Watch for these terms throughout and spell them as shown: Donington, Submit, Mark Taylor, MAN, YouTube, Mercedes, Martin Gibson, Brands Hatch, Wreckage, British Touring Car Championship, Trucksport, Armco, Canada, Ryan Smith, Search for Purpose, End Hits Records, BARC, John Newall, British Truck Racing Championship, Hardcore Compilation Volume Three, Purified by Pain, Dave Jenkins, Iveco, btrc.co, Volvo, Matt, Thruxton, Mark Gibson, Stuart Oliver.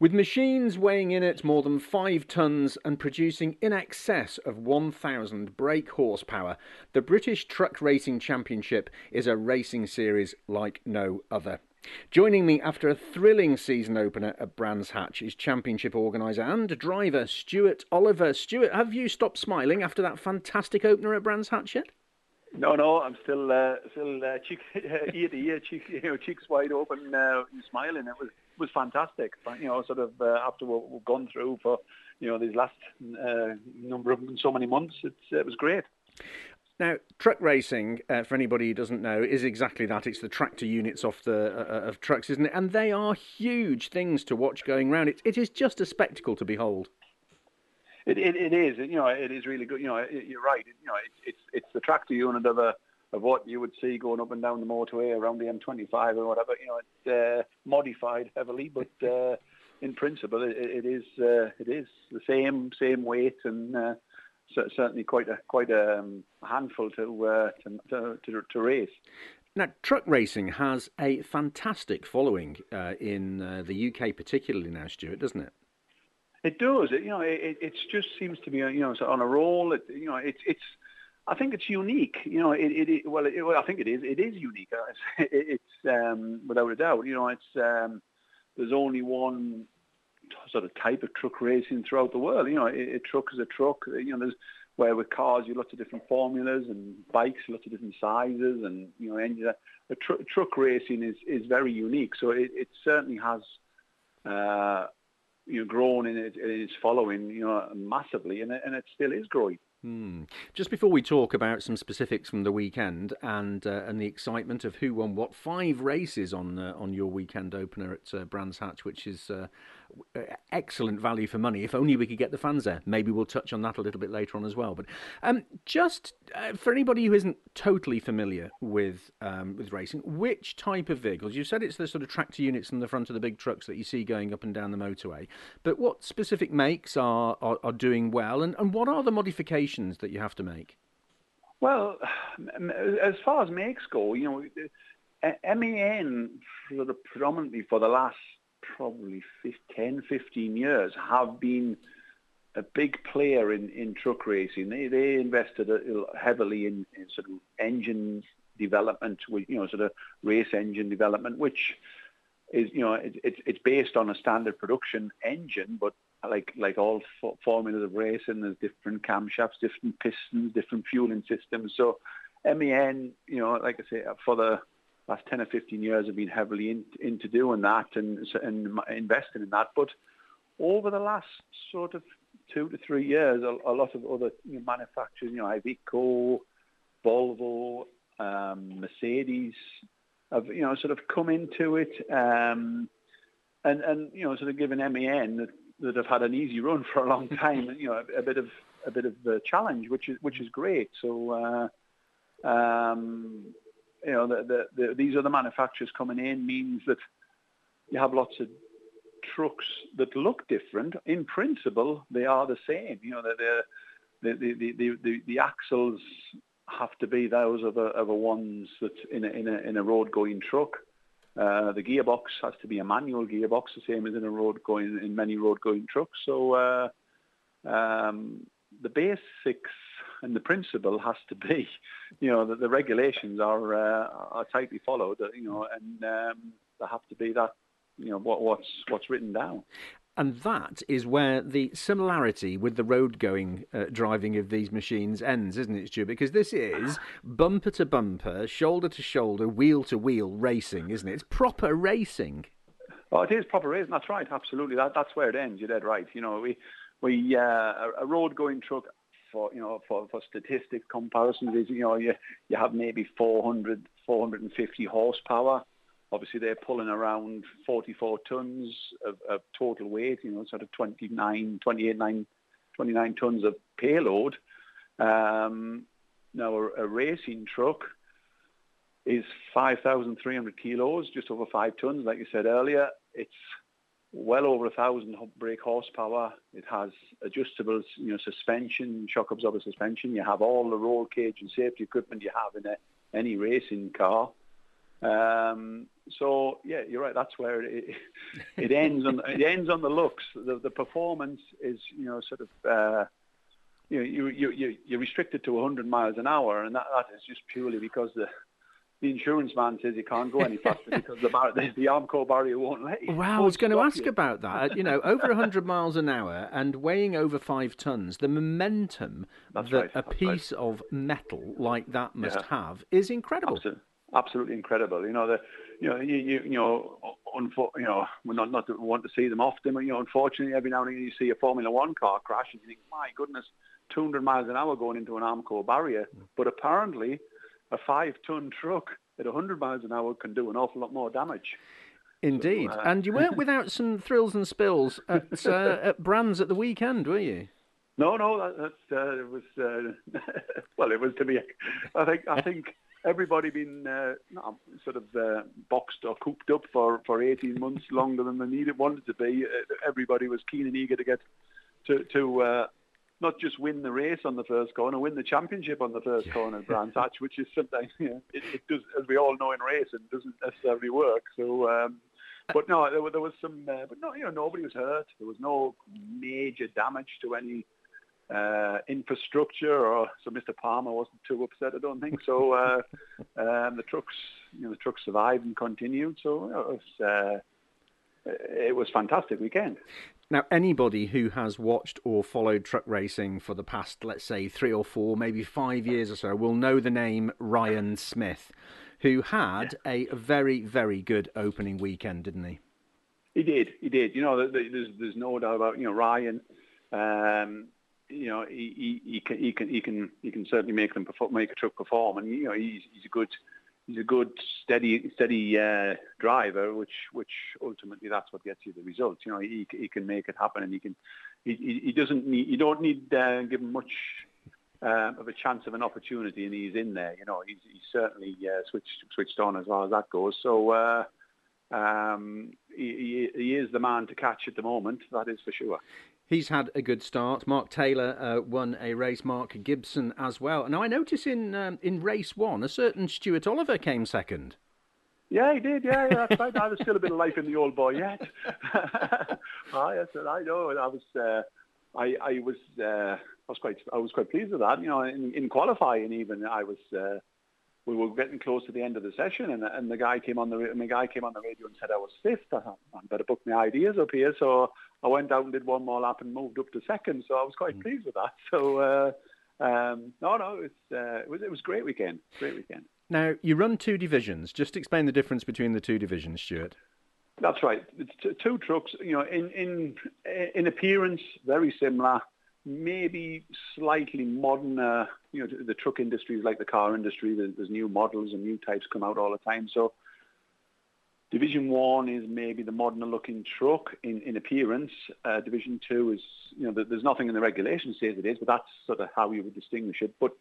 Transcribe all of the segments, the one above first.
With machines weighing in at more than 5 tons and producing in excess of 1,000 brake horsepower, the British Truck Racing Championship is a racing series like no other. Joining me after a thrilling season opener at Brands Hatch is championship organiser and driver Stuart Oliver. Stuart, have you stopped smiling after that fantastic opener at Brands Hatch yet? No, I'm still ear to ear, cheeks wide open, smiling. It was fantastic, after what we've gone through for these last so many months. It was great. Now, truck racing, for anybody who doesn't know, is exactly that. It's the tractor units off of trucks, isn't it? And they are huge things to watch going round. It is just a spectacle to behold. It is, it is really good. You're right. It's the tractor unit of what you would see going up and down the motorway around the M25 or whatever. It's modified heavily, but in principle, it is the same weight and certainly quite a handful to race. Now, truck racing has a fantastic following in the UK, particularly now, Stuart, doesn't it? It does. It just seems to be, on a roll. It's. I think it's unique. I think it is. It is unique. It's without a doubt. There's only one sort of type of truck racing throughout the world. A truck is a truck. There's where with cars, you have lots of different formulas and bikes, lots of different sizes, and truck racing is very unique. So it certainly has. Grown in its following, massively, and it still is growing. Just before we talk about some specifics from the weekend and the excitement of who won what, 5 races on your weekend opener at Brands Hatch, which is excellent value for money. If only we could get the fans there. Maybe we'll touch on that a little bit later on as well. But just for anybody who isn't totally familiar with racing, which type of vehicles? You said it's the sort of tractor units in the front of the big trucks that you see going up and down the motorway. But what specific makes are doing well, and what are the modifications that you have to make? Well, as far as makes go, MAN sort of predominantly for the last probably 10-15 years have been a big player in truck racing. They invested heavily in sort of engine development, sort of race engine development, which is it's based on a standard production engine, but like all formulas of racing, there's different camshafts, different pistons, different fueling systems. So MAN, like I say, for the last 10 or 15 years have been heavily into doing that and investing in that. But over the last sort of 2 to 3 years, a lot of other manufacturers, Iveco, Volvo, Mercedes, have, sort of come into it and sort of given MAN that have had an easy run for a long time, a bit of a challenge, which is great. So, these other manufacturers coming in means that you have lots of trucks that look different. In principle, they are the same. The axles have to be those of a ones that in a road going truck. The gearbox has to be a manual gearbox, the same as in many road going trucks. So the basics and the principle has to be, that the regulations are tightly followed, and there have to be that, what's written down. And that is where the similarity with the road-going driving of these machines ends, isn't it, Stu? Because this is bumper-to-bumper, shoulder-to-shoulder, wheel-to-wheel racing, isn't it? It's proper racing. Oh, it is proper racing. That's right, absolutely. That's where it ends. You're dead right. We a road-going truck, for statistics comparisons, is you have maybe 400, 450 horsepower. Obviously, they're pulling around 44 tons of total weight, sort of 29 tons of payload. Now, a racing truck is 5,300 kilos, just over 5 tons, like you said earlier. It's well over 1,000 brake horsepower. It has adjustable, suspension, shock absorber suspension. You have all the roll cage and safety equipment you have in any racing car. So yeah, you're right. That's where it ends. It ends on the looks. The performance is, sort of, you're restricted to 100 miles an hour, and that is just purely because the insurance man says you can't go any faster because the Armco barrier won't let you. Wow, I was going to ask about that. Over 100 miles an hour and weighing over 5 tons, the momentum that a piece of metal like that must have is incredible. Absolutely incredible. We're not that we want to see them often, but unfortunately, every now and again you see a Formula One car crash and you think, my goodness, 200 miles an hour going into an Armco barrier. But apparently, a 5-ton truck at 100 miles an hour can do an awful lot more damage. Indeed, so, and you weren't without some thrills and spills at Brands at the weekend, were you? No, it was. Well, it was to be. I think. Everybody been boxed or cooped up for 18 months longer than they wanted to be. Everybody was keen and eager to get to not just win the race on the first corner, win the championship on the first corner at Brands Hatch, which is something it does, as we all know in racing, doesn't necessarily work. So, but no, there was some. But no, nobody was hurt. There was no major damage to any infrastructure, or so Mr. Palmer wasn't too upset, I don't think. So the trucks survived and continued. So it was fantastic weekend. Now, anybody who has watched or followed truck racing for the past, let's say, 3 or 4, maybe 5 years or so, will know the name Ryan Smith, who had a very, very good opening weekend, didn't he? He did. He did. There's no doubt about Ryan. He can certainly make a truck perform, and he's a good steady driver, which ultimately that's what gets you the results. He can make it happen, and you don't need give him much of a chance of an opportunity, and he's in there. He's certainly switched on as far as that goes. So he is the man to catch at the moment, that is for sure. He's had a good start. Mark Taylor won a race, Mark Gibson as well. Now, I notice in race 1, a certain Stuart Oliver came second. Yeah, he did, that's right. There's still a bit of life in the old boy yet. I know. And I was quite pleased with that. In qualifying even, we were getting close to the end of the session, and the guy came on the radio and said I was fifth. I thought, I better book my ideas up here. So I went out and did one more lap and moved up to second. So I was quite pleased with that. So it was a great weekend. Great weekend. Now you run 2 divisions. Just explain the difference between the 2 divisions, Stuart. That's right. It's 2 trucks. In appearance, very similar. Maybe slightly modern, the truck industry is like the car industry. There's new models and new types come out all the time. So Division 1 is maybe the modern-looking truck in appearance. Division 2 is, there's nothing in the regulations says it is, but that's sort of how you would distinguish it. But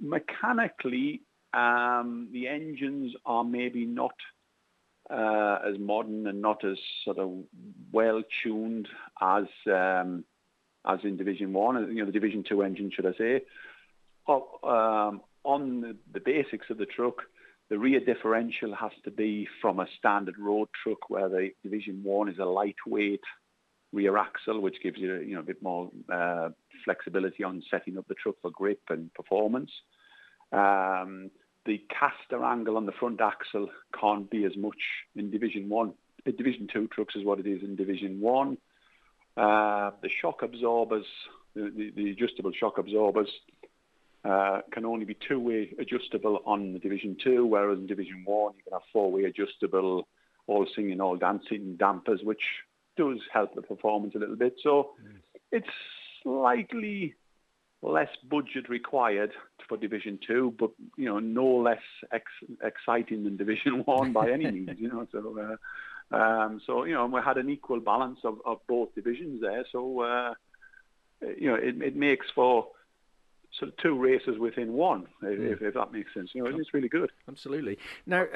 mechanically, the engines are maybe not as modern and not as sort of well-tuned as in Division 1, the Division 2 engine, should I say. On the basics of the truck, the rear differential has to be from a standard road truck, where the Division 1 is a lightweight rear axle, which gives you a bit more flexibility on setting up the truck for grip and performance. The caster angle on the front axle can't be as much in Division 1. Division 2 trucks is what it is in Division 1. The shock absorbers, the adjustable shock absorbers, can only be 2-way adjustable on the Division 2, whereas in Division 1 you can have 4-way adjustable, all singing, all dancing dampers, which does help the performance a little bit. So it's slightly less budget required for Division 2, but no less exciting than Division 1 by any means. So. We had an equal balance of both divisions there. So, it makes for sort of 2 races within 1, if that makes sense. It's really good. Absolutely. Now,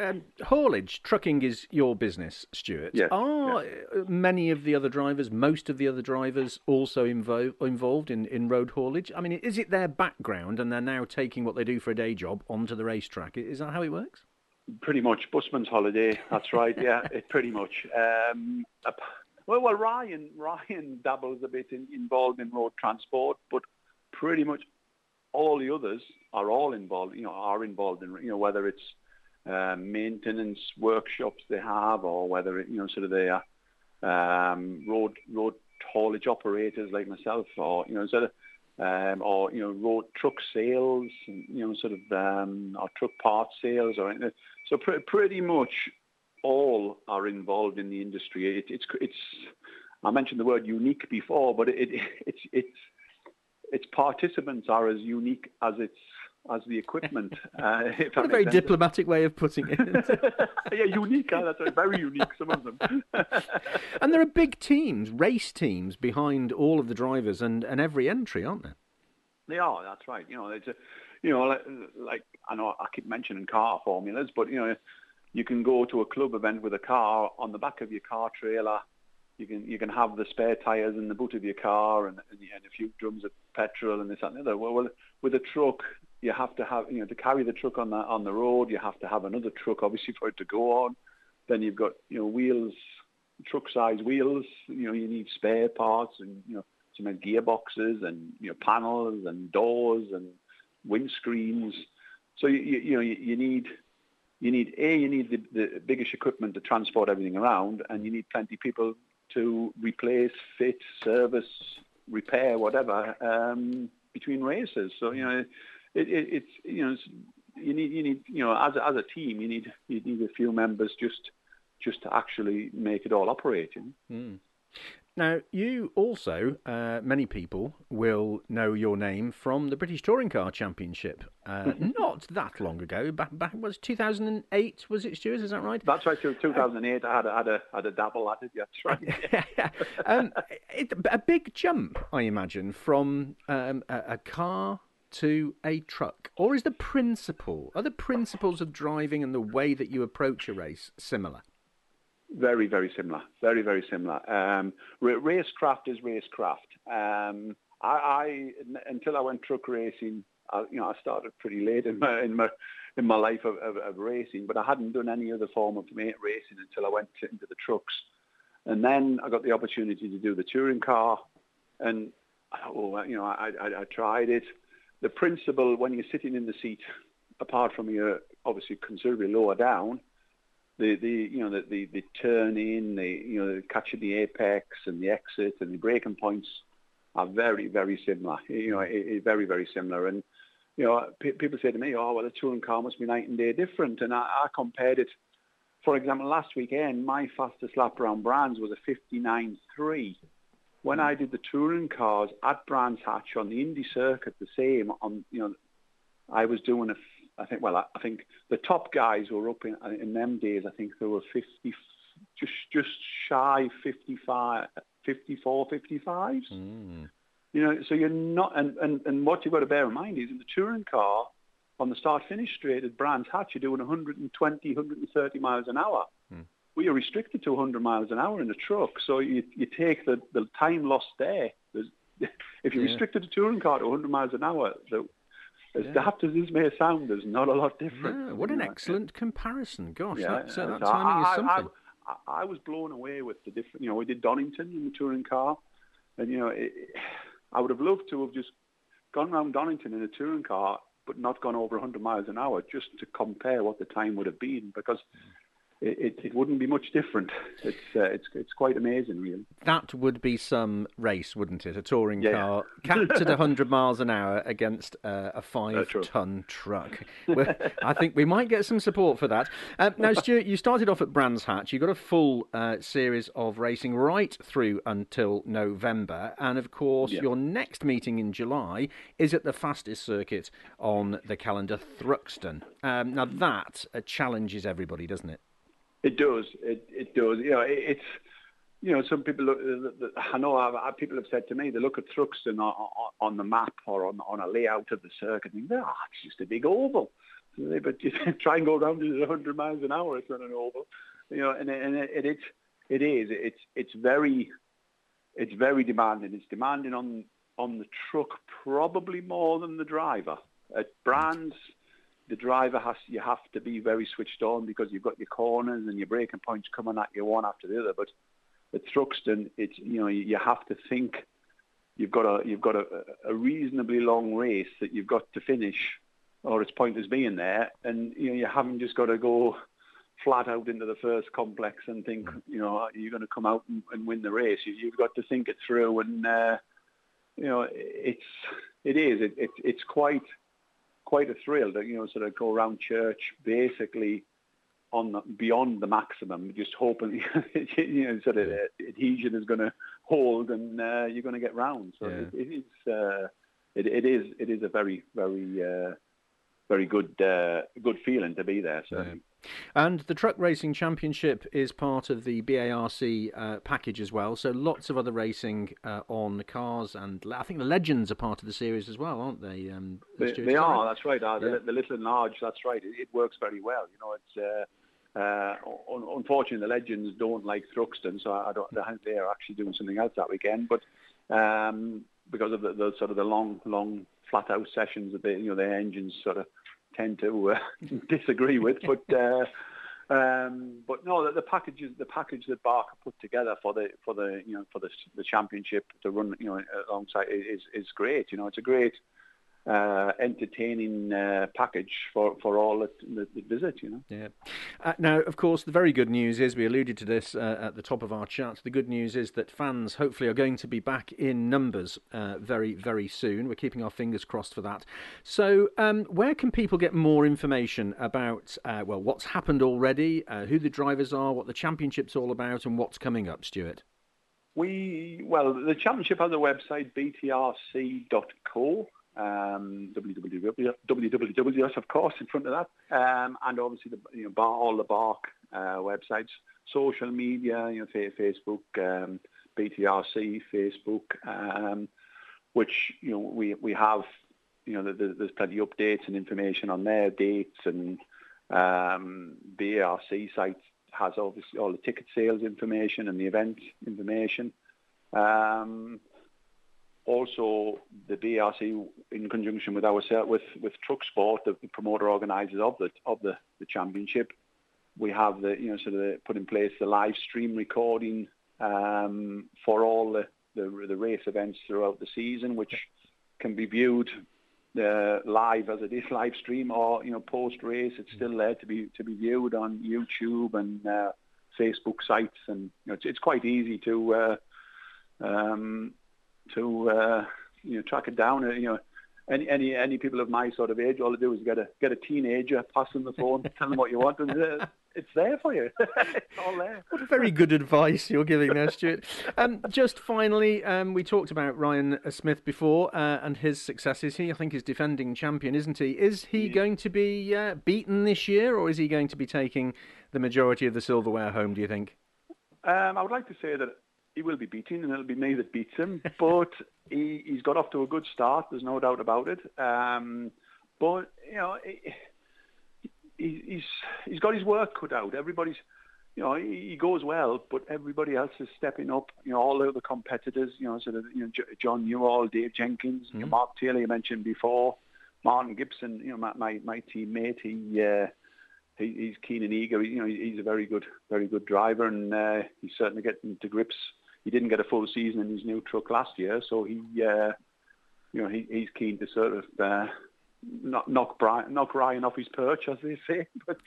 haulage, trucking is your business, Stuart. Yes. Are many of the other drivers, most of the other drivers, also involved in road haulage? I mean, is it their background and they're now taking what they do for a day job onto the racetrack? Is that how it works? Pretty much busman's holiday. That's right. Yeah, it pretty much. Well, Ryan dabbles a bit involved in road transport, but pretty much all the others are all involved. You know, whether it's maintenance workshops they have, or whether it, sort of they are road haulage operators like myself, or or road truck sales, and, or truck part sales, or anything. So pretty much all are involved in the industry. It's I mentioned the word unique before, but its participants are as unique as the equipment. What a very diplomatic way of putting it. Yeah, unique. That's right. Very unique, some of them. And there are big teams, race teams, behind all of the drivers and every entry, aren't there? They are, that's right. I know I keep mentioning car formulas, but, you can go to a club event with a car on the back of your car trailer. You can have the spare tyres in the boot of your car and a few drums of petrol and this and the other. Well, with a truck, you have to have to carry the truck on the road. You have to have another truck, obviously, for it to go on. Then you've got wheels, truck size wheels. You need spare parts and some gearboxes and panels and doors and windscreens. So you need the biggest equipment to transport everything around, and you need plenty of people to replace, fit, service, repair, whatever, between races. So you need as a team, you need a few members just to actually make it all operate. Now, you also, many people will know your name from the British Touring Car Championship. Not that long ago, back was 2008, was it, Stuart? Is that right? That's right, 2008. I had a dabble at it. Yeah, that's right. A big jump, I imagine, from a car to a truck. Or is the principle? Are the principles of driving and the way that you approach a race similar? Very, very similar. Very, very similar. Racecraft is racecraft. Until I went truck racing, I started pretty late in my life of racing, but I hadn't done any other form of racing until I went into the trucks, and then I got the opportunity to do the touring car, and I tried it. The principle when you're sitting in the seat, apart from you're obviously considerably lower down. The turn in, the catching the apex and the exit and the braking points are very, very similar. Very, very similar. And people say to me, "Oh, well, the touring car must be night and day different." And I compared it. For example, last weekend, my fastest lap around Brands was a 59.3. When I did the touring cars at Brands Hatch on the Indy circuit, the same. I was doing a. I think the top guys were up in them days. I think they were 50, just shy 55, 54, 55s. So you're not. And what you've got to bear in mind is in the touring car, on the start-finish straight at Brands Hatch, you're doing 120, 130 miles an hour. We are restricted to 100 miles an hour in a truck. So you take the time lost there. If you're restricted to touring car to 100 miles an hour, as daft as this may sound, there's not a lot different. Yeah, what an excellent comparison. Gosh, that timing is something. I was blown away with the different... we did Donington in the touring car, and, I would have loved to have just gone round Donington in a touring car, but not gone over 100 miles an hour, just to compare what the time would have been, because... It wouldn't be much different. It's quite amazing, really. That would be some race, wouldn't it? A touring car capped at 100 miles an hour against a 5-ton truck. Well, I think we might get some support for that. Now, Stuart, you started off at Brands Hatch. You got a full series of racing right through until November. And, of course, your next meeting in July is at the fastest circuit on the calendar, Thruxton. Now, that challenges everybody, doesn't it? It does. It does. Some people. I know people have said to me they look at Thruxton on the map or on a layout of the circuit and think, it's just a big oval. But you try and go around it at 100 miles an hour, it's not an oval. It is. It's very demanding. It's demanding on the truck probably more than the driver. At Brands, the driver has, you have to be very switched on because you've got your corners and your braking points coming at you one after the other. But at Thruxton, it's, you know, you have to think you've got a reasonably long race that you've got to finish, or it's pointless being there. And you know, you haven't just got to go flat out into the first complex and think, you know, you're going to come out and win the race. You've got to think it through, and you know, it's quite a thrill to, you know, sort of go around Church basically on the, beyond the maximum, just hoping, you know, sort of adhesion is going to hold and you're going to get round. So yeah, it is a very, very good feeling to be there. So. Yeah. And the Truck Racing Championship is part of the BARC package as well, so lots of other racing on cars, and I think the Legends are part of the series as well, aren't they? They are, that's right. The Little and Large, that's right. It works very well. You know, it's unfortunately the Legends don't like Thruxton, so they're actually doing something else that weekend. But because of the sort of the long flat out sessions that they, you know, their engines sort of tend to disagree with, but no, the package that BARC put together for the championship to run, you know, alongside is great. You know, it's a great entertaining package for all that visit, you know. Yeah. Now, of course, the very good news is, we alluded to this at the top of our chat, the good news is that fans hopefully are going to be back in numbers very, very soon. We're keeping our fingers crossed for that. So where can people get more information about, well, what's happened already, who the drivers are, what the championship's all about, and what's coming up, Stuart? The championship has a website, btrc.co. www, of course, in front of that, and obviously all the BARC websites, social media, you know, Facebook, BTRC Facebook, which, you know, we have, you know, there's plenty of updates and information on there, dates, and BARC site has obviously all the ticket sales information and the event information. Also, the BARC, in conjunction with ourselves, with Trucksport, the promoter organisers of the championship, we have put in place the live stream recording for all the race events throughout the season, which can be viewed live as it is, live stream, or, you know, post race. It's still there to be viewed on YouTube and Facebook sites, and you know, it's quite easy to you know, track it down. You know, any people of my sort of age, all they do is get a teenager, pass them the phone, tell them what you want, and it's there for you. It's all there. What very good advice you're giving there, Stuart. Just finally, we talked about Ryan Smith before and his successes. He, I think, is defending champion, isn't he? Is he going to be beaten this year, or is he going to be taking the majority of the silverware home, do you think? I would like to say that he will be beaten, and it'll be me that beats him. But he's got off to a good start. There's no doubt about it. But you know, he's got his work cut out. Everybody's, you know, he goes well, but everybody else is stepping up. You know, all the other competitors. You know, sort of, you know, John Newall, Dave Jenkins, you know, Mark Taylor, you mentioned before, Martin Gibson. You know, my teammate. He's keen and eager. You know, he's a very good driver, and he's certainly getting to grips. He didn't get a full season in his new truck last year, so he's keen to sort of knock Ryan off his perch, as they say. But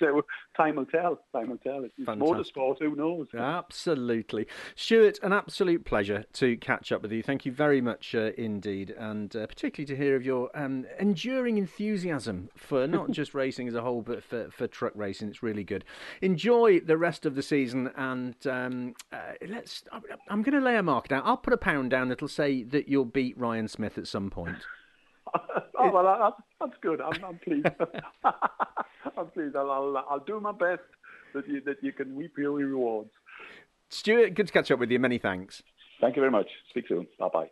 time will tell. Time will tell. It's motorsport. Who knows? Absolutely, Stuart. An absolute pleasure to catch up with you. Thank you very much indeed, and particularly to hear of your enduring enthusiasm for not just racing as a whole, but for truck racing. It's really good. Enjoy the rest of the season, and let's. I'm going to lay a mark down. I'll put a pound down that'll say that you'll beat Ryan Smith at some point. Oh, well, that's good. I'm pleased. I'm pleased. I'll do my best that you can reap your rewards. Stuart, good to catch up with you. Many thanks. Thank you very much. Speak soon. Bye-bye.